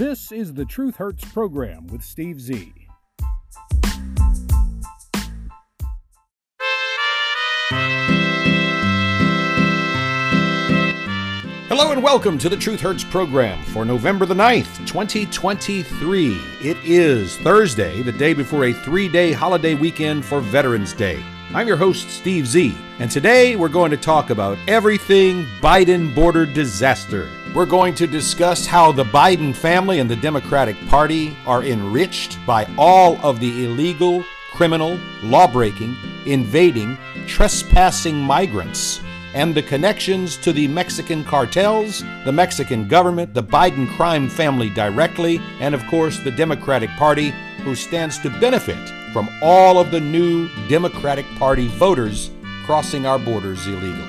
This is the Truth Hurts program with Steve Z. Hello and welcome to the Truth Hurts program for November the 9th, 2023. It is Thursday, the day before a three-day holiday weekend for Veterans Day. I'm your host, Steve Z, and today we're going to talk about everything Biden border disaster. We're going to discuss how the Biden family and the Democratic Party are enriched by all of the illegal, criminal, law-breaking, invading, trespassing migrants, and the connections to the Mexican cartels, the Mexican government, the Biden crime family directly, and of course the Democratic Party, who stands to benefit from all of the new Democratic Party voters crossing our borders illegally.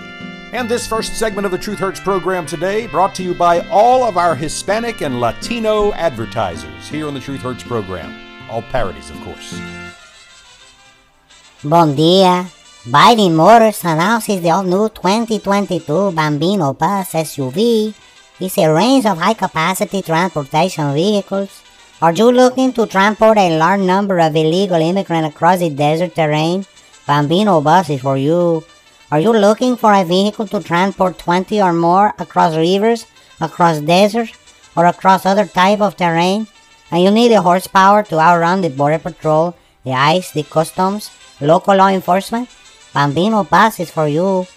And this first segment of the Truth Hurts program today brought to you by all of our Hispanic and Latino advertisers here on the Truth Hurts program. All parodies, of course. Bon dia. Biden Motors announces the all-new 2022 Bambino Bus SUV is a range of high-capacity transportation vehicles. Are you looking to transport a large number of illegal immigrants across the desert terrain? Bambino Bus is for you. Are you looking for a vehicle to transport 20 or more across rivers, across deserts, or across other type of terrain? And you need the horsepower to outrun the Border Patrol, the ICE, the Customs, local law enforcement? Bambino Bus is for you.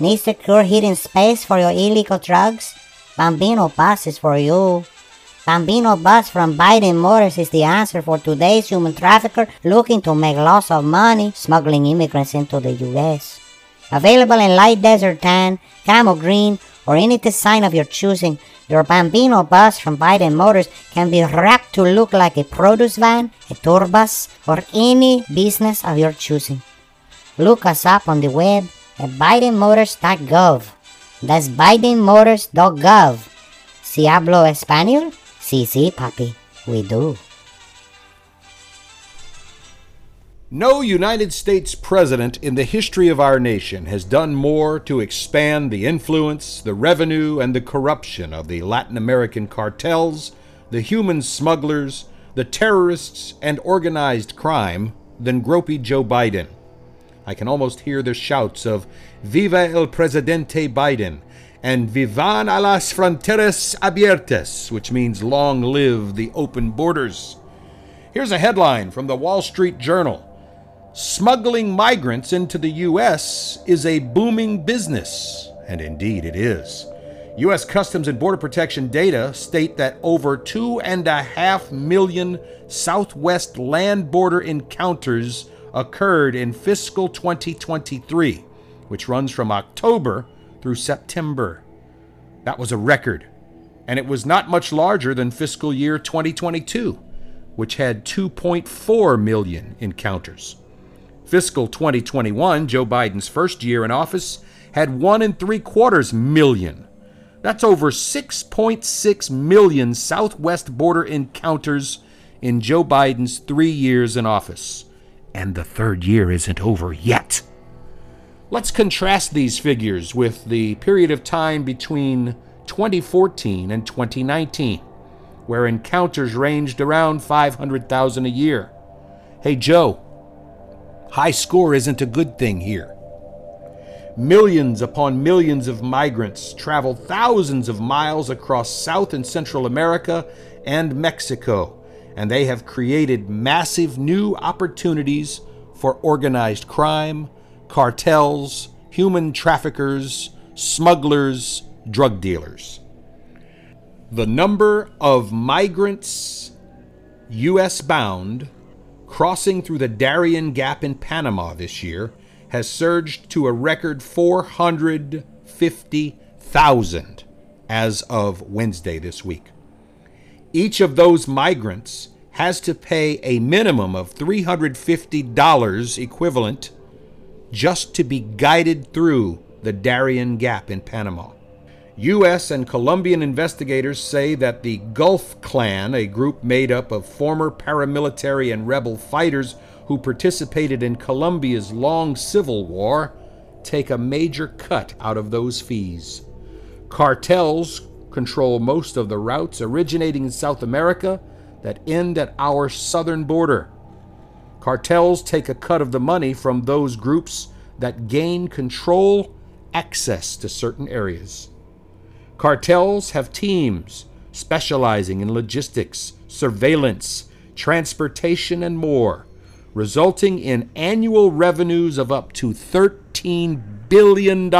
Need secure hidden space for your illegal drugs? Bambino Bus is for you. Bambino Bus from Biden Motors is the answer for today's human trafficker looking to make lots of money smuggling immigrants into the U.S. Available in light desert tan, camel green, or any design of your choosing, your Bambino Bus from Biden Motors can be wrapped to look like a produce van, a tour bus, or any business of your choosing. Look us up on the web at bidenmotors.gov. That's bidenmotors.gov. Si hablo español? Si, si, papi. We do. No United States president in the history of our nation has done more to expand the influence, the revenue, and the corruption of the Latin American cartels, the human smugglers, the terrorists, and organized crime than gropey Joe Biden. I can almost hear the shouts of Viva el Presidente Biden and Vivan a las fronteras abiertas, which means long live the open borders. Here's a headline from the Wall Street Journal. Smuggling migrants into the U.S. is a booming business, and indeed it is. U.S. Customs and Border Protection data state that over 2.5 million Southwest land border encounters occurred in fiscal 2023, which runs from October through September. That was a record, and it was not much larger than fiscal year 2022, which had 2.4 million encounters. Fiscal 2021, Joe Biden's first year in office, had 1.75 million. That's over 6.6 million Southwest border encounters in Joe Biden's 3 years in office. And the third year isn't over yet. Let's contrast these figures with the period of time between 2014 and 2019, where encounters ranged around 500,000 a year. Hey, Joe, high score isn't a good thing here. Millions upon millions of migrants travel thousands of miles across South and Central America and Mexico, and they have created massive new opportunities for organized crime, cartels, human traffickers, smugglers, drug dealers. The number of migrants, U.S. bound, crossing through the Darien Gap in Panama this year has surged to a record 450,000 as of Wednesday this week. Each of those migrants has to pay a minimum of $350 equivalent just to be guided through the Darien Gap in Panama. U.S. and Colombian investigators say that the Gulf Clan, a group made up of former paramilitary and rebel fighters who participated in Colombia's long civil war, take a major cut out of those fees. Cartels control most of the routes originating in South America that end at our southern border. Cartels take a cut of the money from those groups that gain control access to certain areas. Cartels have teams specializing in logistics, surveillance, transportation, and more, resulting in annual revenues of up to $13 billion.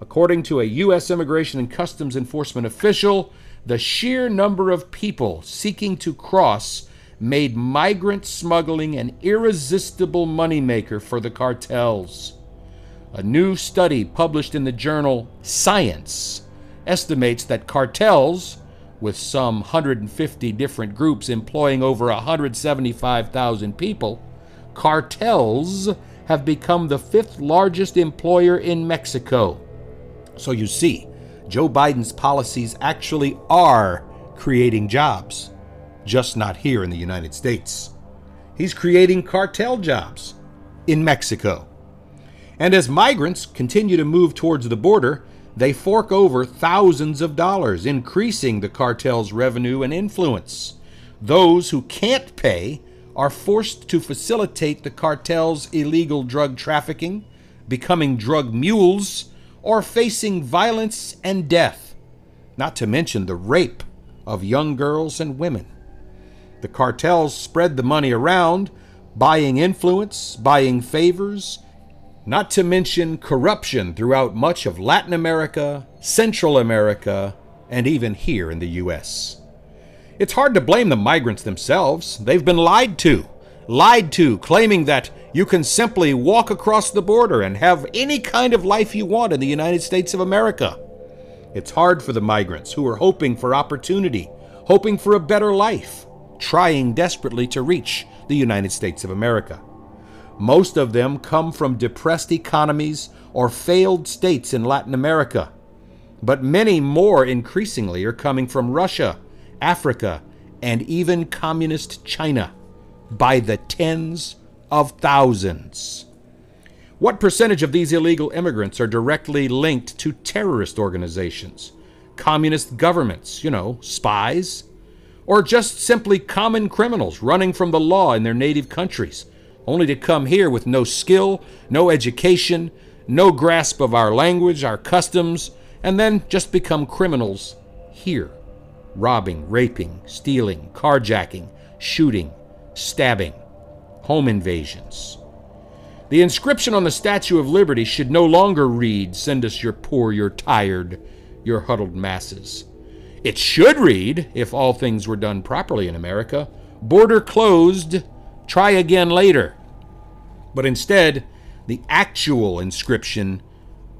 According to a U.S. Immigration and Customs Enforcement official, the sheer number of people seeking to cross made migrant smuggling an irresistible moneymaker for the cartels. A new study published in the journal Science estimates that cartels, with some 150 different groups employing over 175,000 people, cartels have become the fifth largest employer in Mexico. So you see, Joe Biden's policies actually are creating jobs, just not here in the United States. He's creating cartel jobs in Mexico. And as migrants continue to move towards the border, they fork over thousands of dollars, increasing the cartel's revenue and influence. Those who can't pay are forced to facilitate the cartel's illegal drug trafficking, becoming drug mules, or facing violence and death, not to mention the rape of young girls and women. The cartels spread the money around, buying influence, buying favors, not to mention corruption throughout much of Latin America, Central America, and even here in the U.S. It's hard to blame the migrants themselves. They've been lied to, claiming that you can simply walk across the border and have any kind of life you want in the United States of America. It's hard for the migrants who are hoping for opportunity, hoping for a better life, trying desperately to reach the United States of America. Most of them come from depressed economies or failed states in Latin America. But many more increasingly are coming from Russia, Africa, and even communist China by the tens of thousands. What percentage of these illegal immigrants are directly linked to terrorist organizations, communist governments, spies, or just simply common criminals running from the law in their native countries, only to come here with no skill, no education, no grasp of our language, our customs, and then just become criminals here, robbing, raping, stealing, carjacking, shooting, stabbing, home invasions. The inscription on the Statue of Liberty should no longer read, "Send us your poor, your tired, your huddled masses." It should read, if all things were done properly in America, "Border closed, try again later." But instead, the actual inscription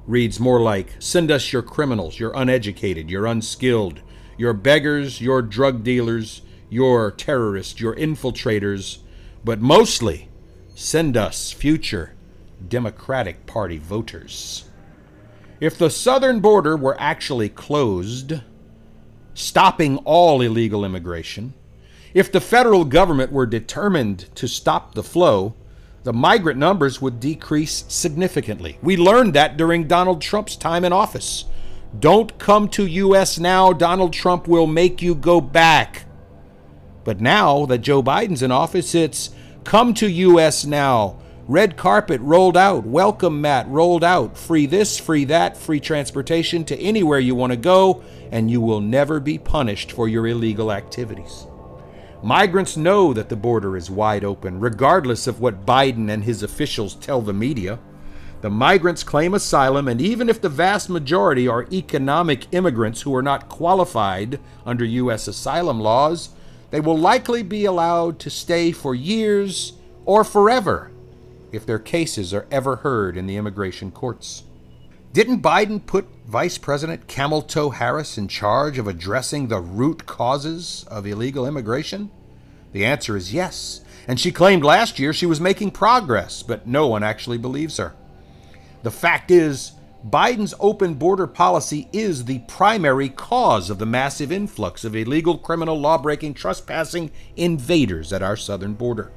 reads more like, "Send us your criminals, your uneducated, your unskilled, your beggars, your drug dealers, your terrorists, your infiltrators, but mostly, send us future Democratic Party voters." If the southern border were actually closed, stopping all illegal immigration, if the federal government were determined to stop the flow, the migrant numbers would decrease significantly. We learned that during Donald Trump's time in office. "Don't come to U.S. now. Donald Trump will make you go back." But now that Joe Biden's in office, it's "Come to U.S. now. Red carpet rolled out. Welcome mat rolled out. Free this, free that, free transportation to anywhere you want to go, and you will never be punished for your illegal activities." Migrants know that the border is wide open, regardless of what Biden and his officials tell the media. The migrants claim asylum, and even if the vast majority are economic immigrants who are not qualified under U.S. asylum laws, they will likely be allowed to stay for years or forever if their cases are ever heard in the immigration courts. Didn't Biden put Vice President Kamel Toe Harris in charge of addressing the root causes of illegal immigration? The answer is yes, and she claimed last year she was making progress, but no one actually believes her. The fact is, Biden's open border policy is the primary cause of the massive influx of illegal, criminal, law-breaking, trespassing invaders at our southern border.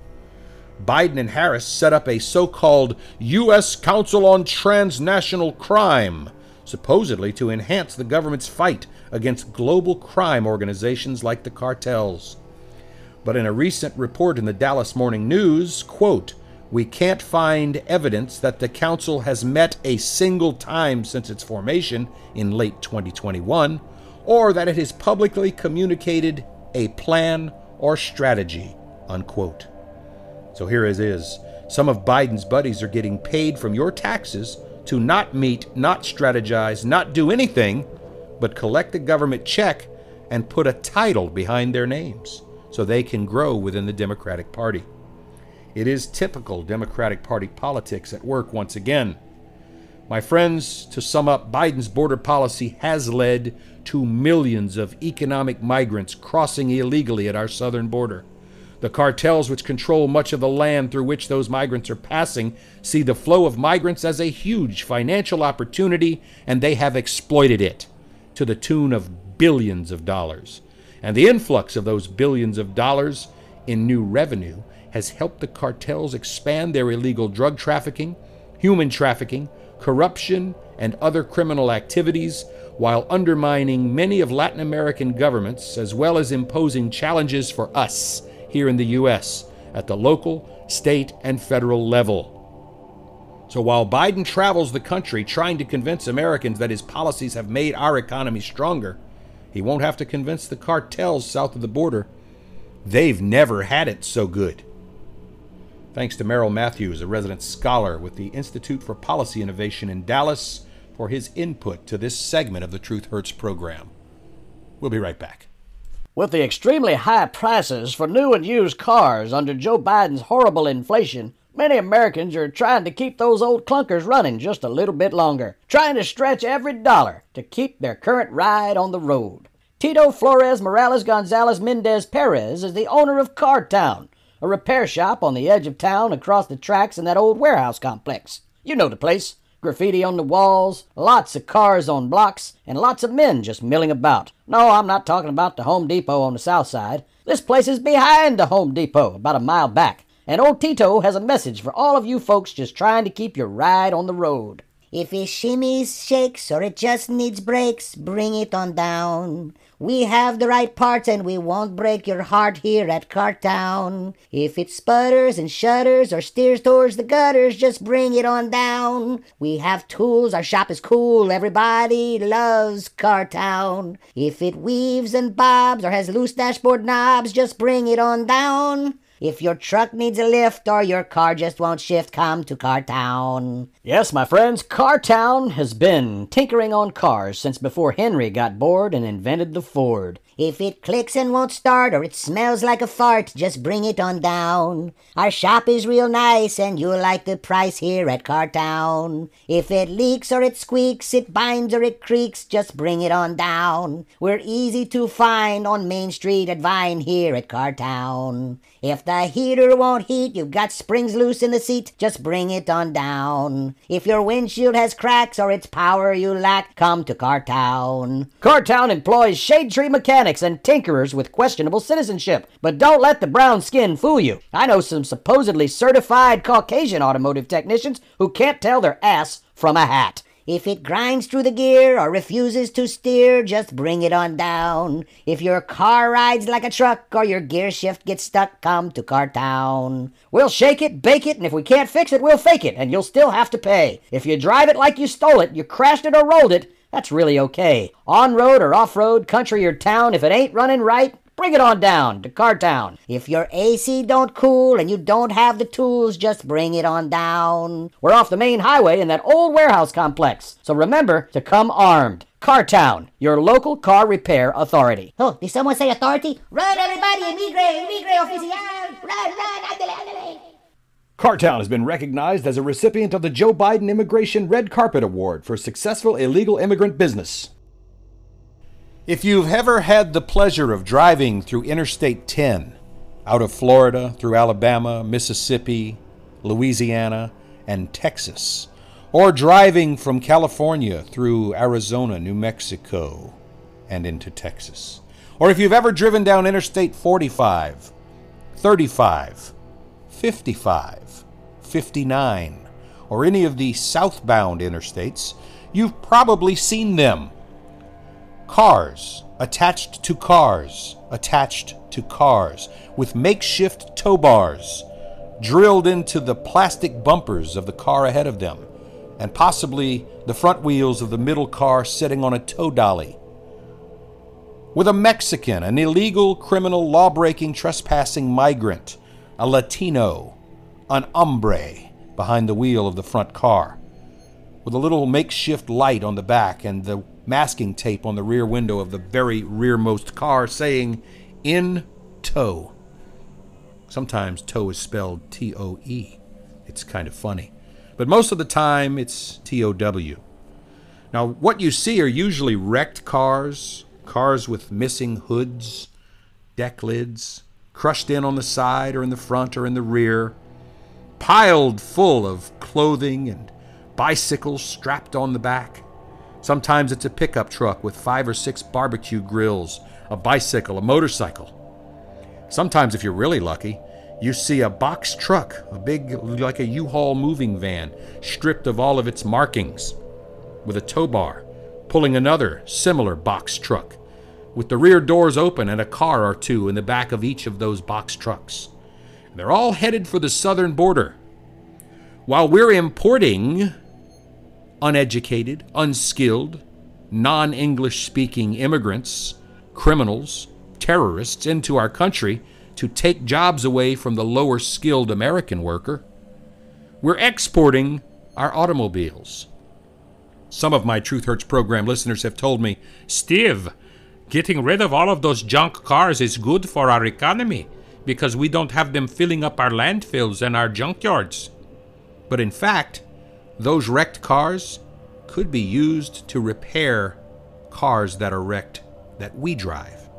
Biden and Harris set up a so-called U.S. Council on Transnational Crime supposedly to enhance the government's fight against global crime organizations like the cartels. But in a recent report in the Dallas Morning News, quote, "We can't find evidence that the council has met a single time since its formation in late 2021, or that it has publicly communicated a plan or strategy," unquote. So here it is. Some of Biden's buddies are getting paid from your taxes to not meet, not strategize, not do anything, but collect a government check and put a title behind their names so they can grow within the Democratic Party. It is typical Democratic Party politics at work once again. My friends, to sum up, Biden's border policy has led to millions of economic migrants crossing illegally at our southern border. The cartels, which control much of the land through which those migrants are passing, see the flow of migrants as a huge financial opportunity, and they have exploited it to the tune of billions of dollars. And the influx of those billions of dollars in new revenue has helped the cartels expand their illegal drug trafficking, human trafficking, corruption, and other criminal activities, while undermining many of Latin American governments, as well as imposing challenges for us here in the U.S. at the local, state, and federal level. So while Biden travels the country trying to convince Americans that his policies have made our economy stronger, he won't have to convince the cartels south of the border. They've never had it so good. Thanks to Merrill Matthews, a resident scholar with the Institute for Policy Innovation in Dallas, for his input to this segment of the Truth Hurts program. We'll be right back. With the extremely high prices for new and used cars under Joe Biden's horrible inflation, many Americans are trying to keep those old clunkers running just a little bit longer, trying to stretch every dollar to keep their current ride on the road. Tito Flores Morales Gonzalez Mendez Perez is the owner of Car Town, a repair shop on the edge of town across the tracks in that old warehouse complex. You know the place. Graffiti on the walls, lots of cars on blocks, and lots of men just milling about. No, I'm not talking about the Home Depot on the south side. This place is behind the Home Depot, about a mile back. And old Tito has a message for all of you folks just trying to keep your ride on the road. If it shimmies, shakes, or it just needs brakes, bring it on down. We have the right parts and we won't break your heart here at Car Town. If it sputters and shudders or steers towards the gutters, just bring it on down. We have tools, our shop is cool, everybody loves Car Town. If it weaves and bobs or has loose dashboard knobs, just bring it on down. If your truck needs a lift or your car just won't shift, come to Car Town. Yes, my friends, Car Town has been tinkering on cars since before Henry got bored and invented the Ford. If it clicks and won't start or it smells like a fart, just bring it on down. Our shop is real nice and you'll like the price here at Car Town. If it leaks or it squeaks, it binds or it creaks, just bring it on down. We're easy to find on Main Street at Vine here at Car Town. If the heater won't heat, you've got springs loose in the seat, just bring it on down. If your windshield has cracks or it's power you lack, come to Car Town. Car Town employs shade tree mechanics and tinkerers with questionable citizenship, but don't let the brown skin fool you. I know some supposedly certified Caucasian automotive technicians who can't tell their ass from a hat. If it grinds through the gear or refuses to steer, just bring it on down. If your car rides like a truck or your gear shift gets stuck, come to Car Town. We'll shake it, bake it, and if we can't fix it, we'll fake it, and you'll still have to pay. If you drive it like you stole it, you crashed it or rolled it, that's really okay. On-road or off-road, country or town, if it ain't running right, bring it on down to Car Town. If your AC don't cool and you don't have the tools, just bring it on down. We're off the main highway in that old warehouse complex, so remember to come armed. Car Town, your local car repair authority. Oh, did someone say authority? Run, everybody, emigre oficial. Run, andale. Car Town has been recognized as a recipient of the Joe Biden Immigration Red Carpet Award for successful illegal immigrant business. If you've ever had the pleasure of driving through Interstate 10, out of Florida, through Alabama, Mississippi, Louisiana, and Texas, or driving from California through Arizona, New Mexico, and into Texas, or if you've ever driven down Interstate 45, 35, 55, 59, or any of the southbound interstates, You've probably seen them. Cars attached to cars, attached to cars, with makeshift tow bars drilled into the plastic bumpers of the car ahead of them, and possibly the front wheels of the middle car sitting on a tow dolly. With a Mexican, an illegal, criminal, law-breaking, trespassing migrant, a Latino, an hombre behind the wheel of the front car, with a little makeshift light on the back and the masking tape on the rear window of the very rearmost car saying, "In tow." Sometimes tow is spelled T-O-E. It's kind of funny. But most of the time, it's T-O-W. Now, what you see are usually wrecked cars, cars with missing hoods, deck lids, crushed in on the side or in the front or in the rear, piled full of clothing and bicycles strapped on the back. Sometimes it's a pickup truck with 5 or 6 barbecue grills, a bicycle, a motorcycle. Sometimes, if you're really lucky, you see a box truck, a big, like a U-Haul moving van, stripped of all of its markings, with a tow bar, pulling another similar box truck, with the rear doors open and a car or two in the back of each of those box trucks. And they're all headed for the southern border. While we're importing uneducated, unskilled, non-English-speaking immigrants, criminals, terrorists into our country to take jobs away from the lower skilled American worker, we're exporting our automobiles. Some of my Truth Hurts program listeners have told me, "Steve, getting rid of all of those junk cars is good for our economy because we don't have them filling up our landfills and our junkyards." But in fact, those wrecked cars could be used to repair cars that are wrecked that we drive.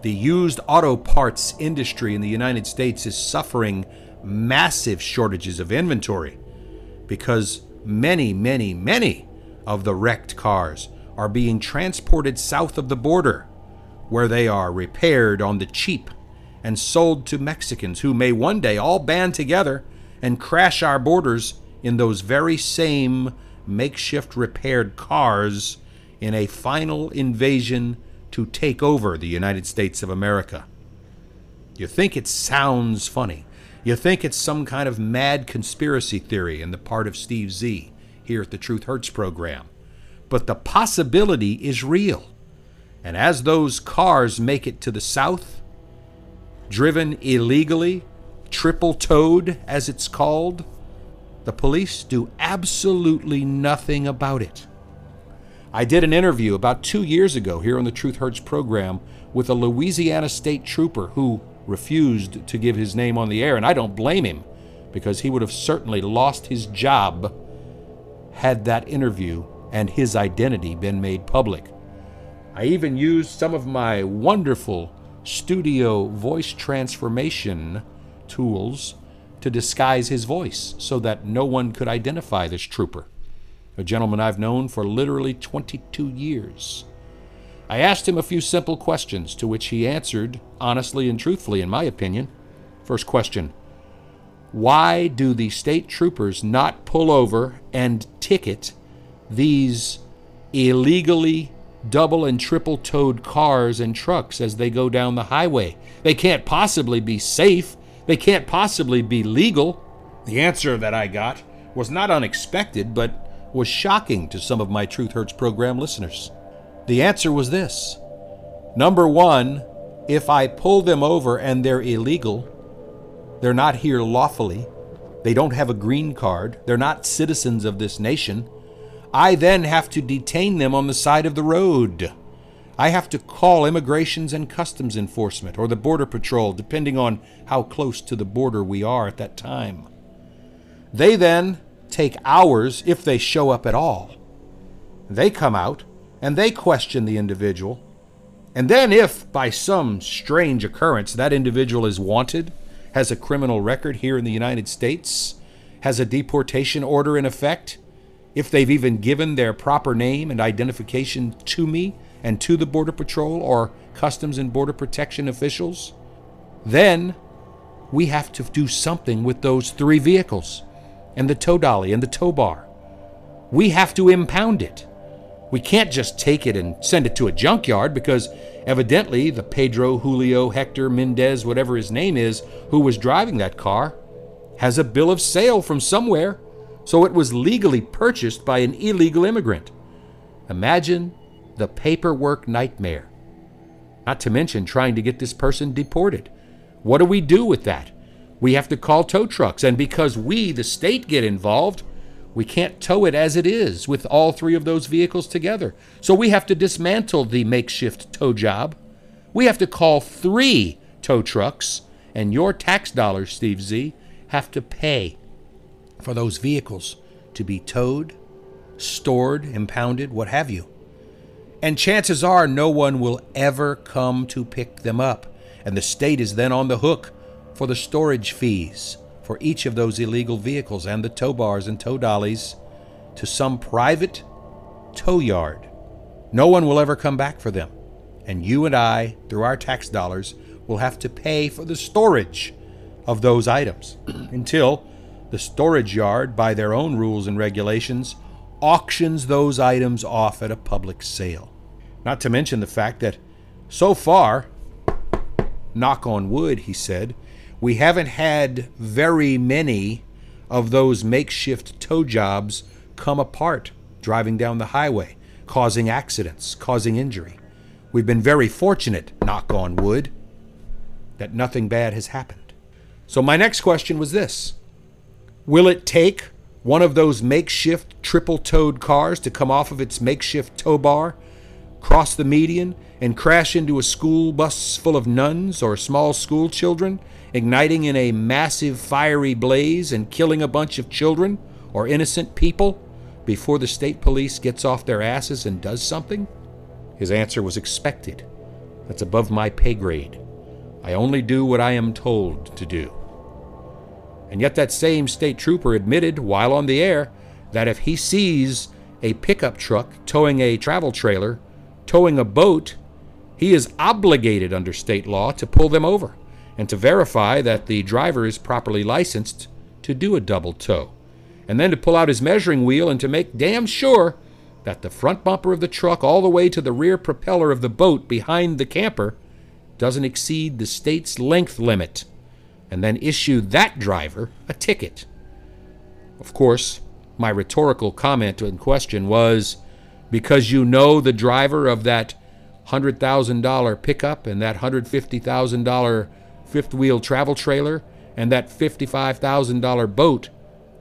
The used auto parts industry in the United States is suffering massive shortages of inventory because many of the wrecked cars are being transported south of the border, where they are repaired on the cheap and sold to Mexicans who may one day all band together and crash our borders in those very same makeshift repaired cars in a final invasion to take over the United States of America. You think it sounds funny. You think it's some kind of mad conspiracy theory in the part of Steve Z here at the Truth Hurts program. But the possibility is real. And as those cars make it to the south, driven illegally, triple-towed as it's called, the police do absolutely nothing about it. I did an interview about 2 years ago here on the Truth Hurts program with a Louisiana state trooper who refused to give his name on the air, and I don't blame him because he would have certainly lost his job had that interview and his identity been made public. I even used some of my wonderful studio voice transformation tools to disguise his voice so that no one could identify this trooper, a gentleman I've known for literally 22 years. I asked him a few simple questions, to which he answered honestly and truthfully, in my opinion. First question, why do the state troopers not pull over and ticket these illegally double and triple-towed cars and trucks as they go down the highway? They can't possibly be safe. They can't possibly be legal. The answer that I got was not unexpected, but was shocking to some of my Truth Hurts program listeners. The answer was this. Number one, if I pull them over and they're illegal, they're not here lawfully, they don't have a green card, they're not citizens of this nation, I then have to detain them on the side of the road. I have to call Immigrations and Customs Enforcement or the Border Patrol, depending on how close to the border we are at that time. They then take hours, if they show up at all. They come out and they question the individual, and then if by some strange occurrence that individual is wanted, has a criminal record here in the United States, has a deportation order in effect, if they've even given their proper name and identification to me and to the Border Patrol or Customs and Border Protection officials, then we have to do something with those 3 vehicles and the tow dolly and the tow bar. we have to impound it. We can't just take it and send it to a junkyard, because evidently the Pedro, Julio, Hector, Mendez, whatever his name is, who was driving that car, has a bill of sale from somewhere, so it was legally purchased by an illegal immigrant. Imagine the paperwork nightmare. Not to mention trying to get this person deported. What do we do with that? We have to call tow trucks, and because we, the state, get involved, we can't tow it as it is with all three of those vehicles together. So we have to dismantle the makeshift tow job. We have to call 3 tow trucks, and your tax dollars, Steve Z, have to pay for those vehicles to be towed, stored, impounded, what have you. And chances are no one will ever come to pick them up. And the state is then on the hook for the storage fees for each of those illegal vehicles and the tow bars and tow dollies to some private tow yard. No one will ever come back for them. And you and I, through our tax dollars, will have to pay for the storage of those items until the storage yard, by their own rules and regulations, auctions those items off at a public sale. Not to mention the fact that so far, knock on wood, he said, we haven't had very many of those makeshift tow jobs come apart driving down the highway, causing accidents, causing injury. We've been very fortunate, knock on wood, that nothing bad has happened. So my next question was this: will it take one of those makeshift triple-towed cars to come off of its makeshift tow bar, cross the median, and crash into a school bus full of nuns or small school children, igniting in a massive fiery blaze and killing a bunch of children or innocent people before the state police gets off their asses and does something? His answer was expected. That's above my pay grade. I only do what I am told to do. And yet that same state trooper admitted while on the air that if he sees a pickup truck towing a travel trailer, towing a boat, he is obligated under state law to pull them over and to verify that the driver is properly licensed to do a double tow, and then to pull out his measuring wheel and to make damn sure that the front bumper of the truck all the way to the rear propeller of the boat behind the camper doesn't exceed the state's length limit, and then issue that driver a ticket. Of course, my rhetorical comment and question was, because you know the driver of that $100,000 pickup and that $150,000 fifth-wheel travel trailer and that $55,000 boat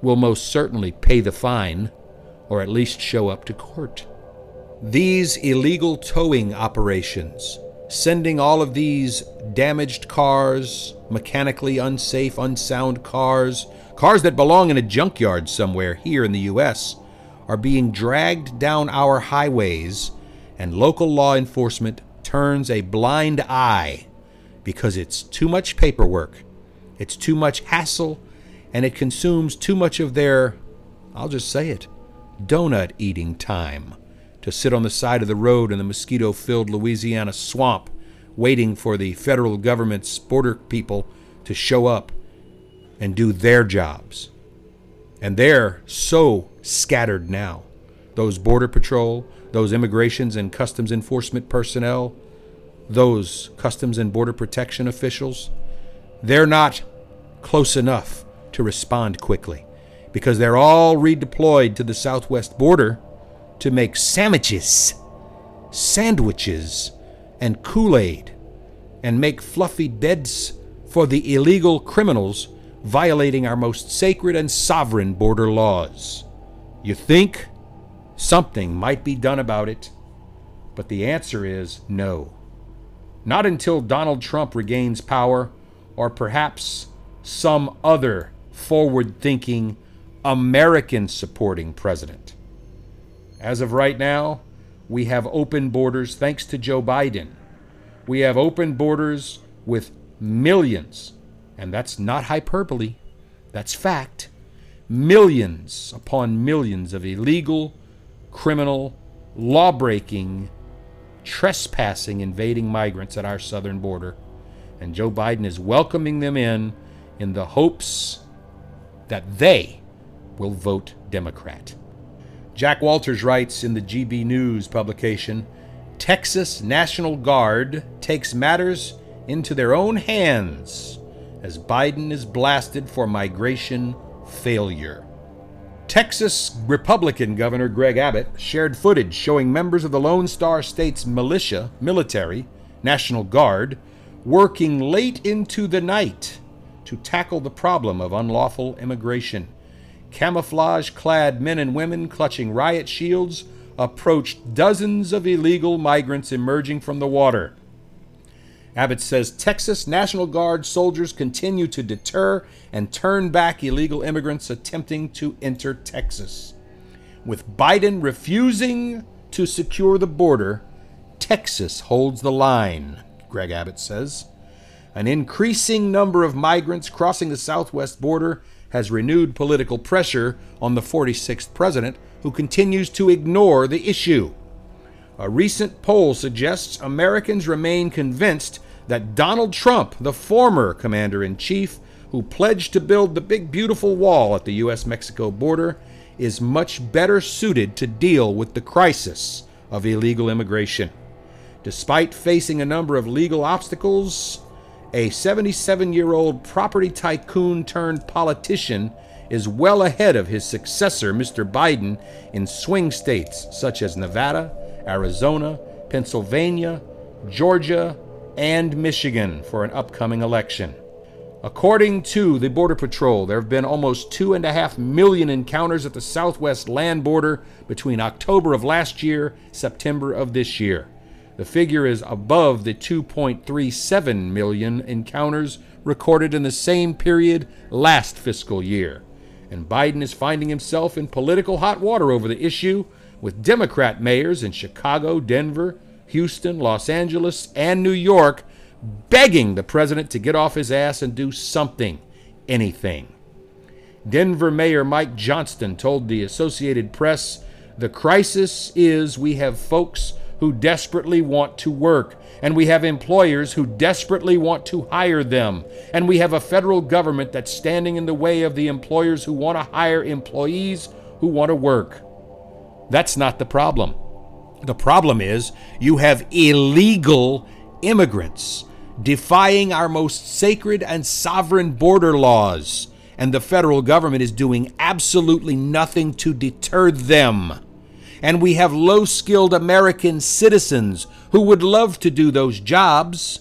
will most certainly pay the fine or at least show up to court. These illegal towing operations, sending all of these damaged cars, mechanically unsafe, unsound cars, cars that belong in a junkyard somewhere here in the U.S., are being dragged down our highways, and local law enforcement turns a blind eye because it's too much paperwork, it's too much hassle, and it consumes too much of their, I'll just say it, donut-eating time to sit on the side of the road in the mosquito-filled Louisiana swamp waiting for the federal government's border people to show up and do their jobs. And they're so scattered now. Those Border Patrol, those Immigrations and Customs Enforcement personnel, those Customs and Border Protection officials, they're not close enough to respond quickly because they're all redeployed to the southwest border to make sandwiches, and Kool-Aid, and make fluffy beds for the illegal criminals violating our most sacred and sovereign border laws. You think something might be done about it, but the answer is no. Not until Donald Trump regains power, or perhaps some other forward-thinking, American-supporting president. As of right now, we have open borders thanks to Joe Biden. We have open borders with millions, and that's not hyperbole, that's fact. Millions upon millions of illegal, criminal, law-breaking, trespassing, invading migrants at our southern border. And Joe Biden is welcoming them in the hopes that they will vote Democrat. Jack Walters writes in the GB News publication, Texas National Guard takes matters into their own hands as Biden is blasted for migration failure. Texas Republican Governor Greg Abbott shared footage showing members of the Lone Star State's militia, military, National Guard, working late into the night to tackle the problem of unlawful immigration. Camouflage-clad men and women clutching riot shields approached dozens of illegal migrants emerging from the water. Abbott says Texas National Guard soldiers continue to deter and turn back illegal immigrants attempting to enter Texas. With Biden refusing to secure the border, Texas holds the line, Greg Abbott says. An increasing number of migrants crossing the southwest border has renewed political pressure on the 46th president, who continues to ignore the issue. A recent poll suggests Americans remain convinced that Donald Trump, the former commander-in-chief, who pledged to build the big beautiful wall at the U.S.-Mexico border, is much better suited to deal with the crisis of illegal immigration. Despite facing a number of legal obstacles, a 77-year-old property tycoon-turned-politician is well ahead of his successor, Mr. Biden, in swing states such as Nevada, Arizona, Pennsylvania, Georgia, and Michigan for an upcoming election. According to the Border Patrol, there have been almost 2.5 million encounters at the southwest land border between October of last year and September of this year. The figure is above the 2.37 million encounters recorded in the same period last fiscal year. And Biden is finding himself in political hot water over the issue, with Democrat mayors in Chicago, Denver, Houston, Los Angeles, and New York begging the president to get off his ass and do something, anything. Denver Mayor Mike Johnston told the Associated Press, "The crisis is we have folks who desperately want to work, and we have employers who desperately want to hire them, and we have a federal government that's standing in the way of the employers who want to hire employees who want to work." That's not the problem. The problem is you have illegal immigrants defying our most sacred and sovereign border laws, and the federal government is doing absolutely nothing to deter them. And we have low-skilled American citizens who would love to do those jobs.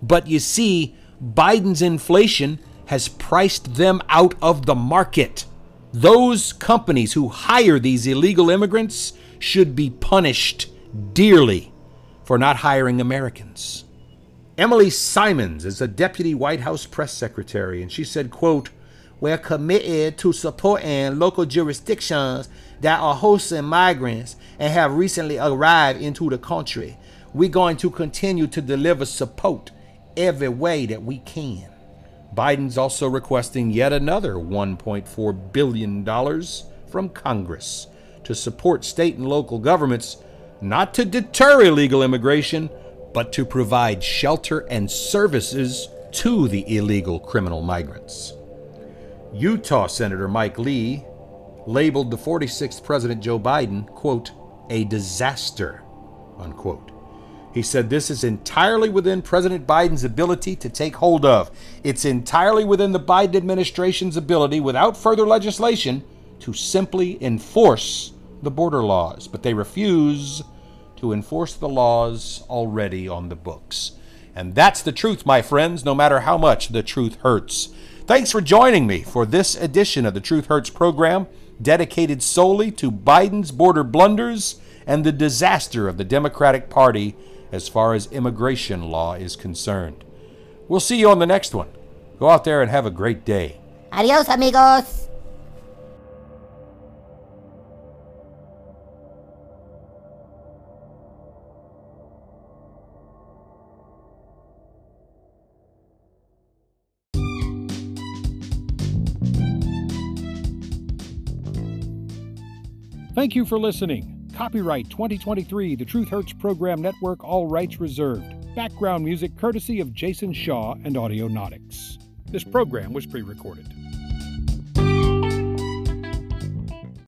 But you see, Biden's inflation has priced them out of the market. Those companies who hire these illegal immigrants should be punished dearly for not hiring Americans. Emily Simons is a deputy White House press secretary, and she said, quote, "We're committed to supporting local jurisdictions that are hosting migrants and have recently arrived into the country. We're going to continue to deliver support every way that we can." Biden's also requesting yet another $1.4 billion from Congress to support state and local governments, not to deter illegal immigration, but to provide shelter and services to the illegal criminal migrants. Utah Senator Mike Lee labeled the 46th President Joe Biden, quote, "a disaster," unquote. He said this is entirely within President Biden's ability to take hold of. It's entirely within the Biden administration's ability, without further legislation, to simply enforce the border laws. But they refuse to enforce the laws already on the books. And that's the truth, my friends, no matter how much the truth hurts. Thanks for joining me for this edition of the Truth Hurts program, dedicated solely to Biden's border blunders and the disaster of the Democratic Party as far as immigration law is concerned. We'll see you on the next one. Go out there and have a great day. Adios, amigos. Thank you for listening. Copyright 2023, the Truth Hurts Program Network, all rights reserved. Background music courtesy of Jason Shaw and Audionautics. This program was pre-recorded.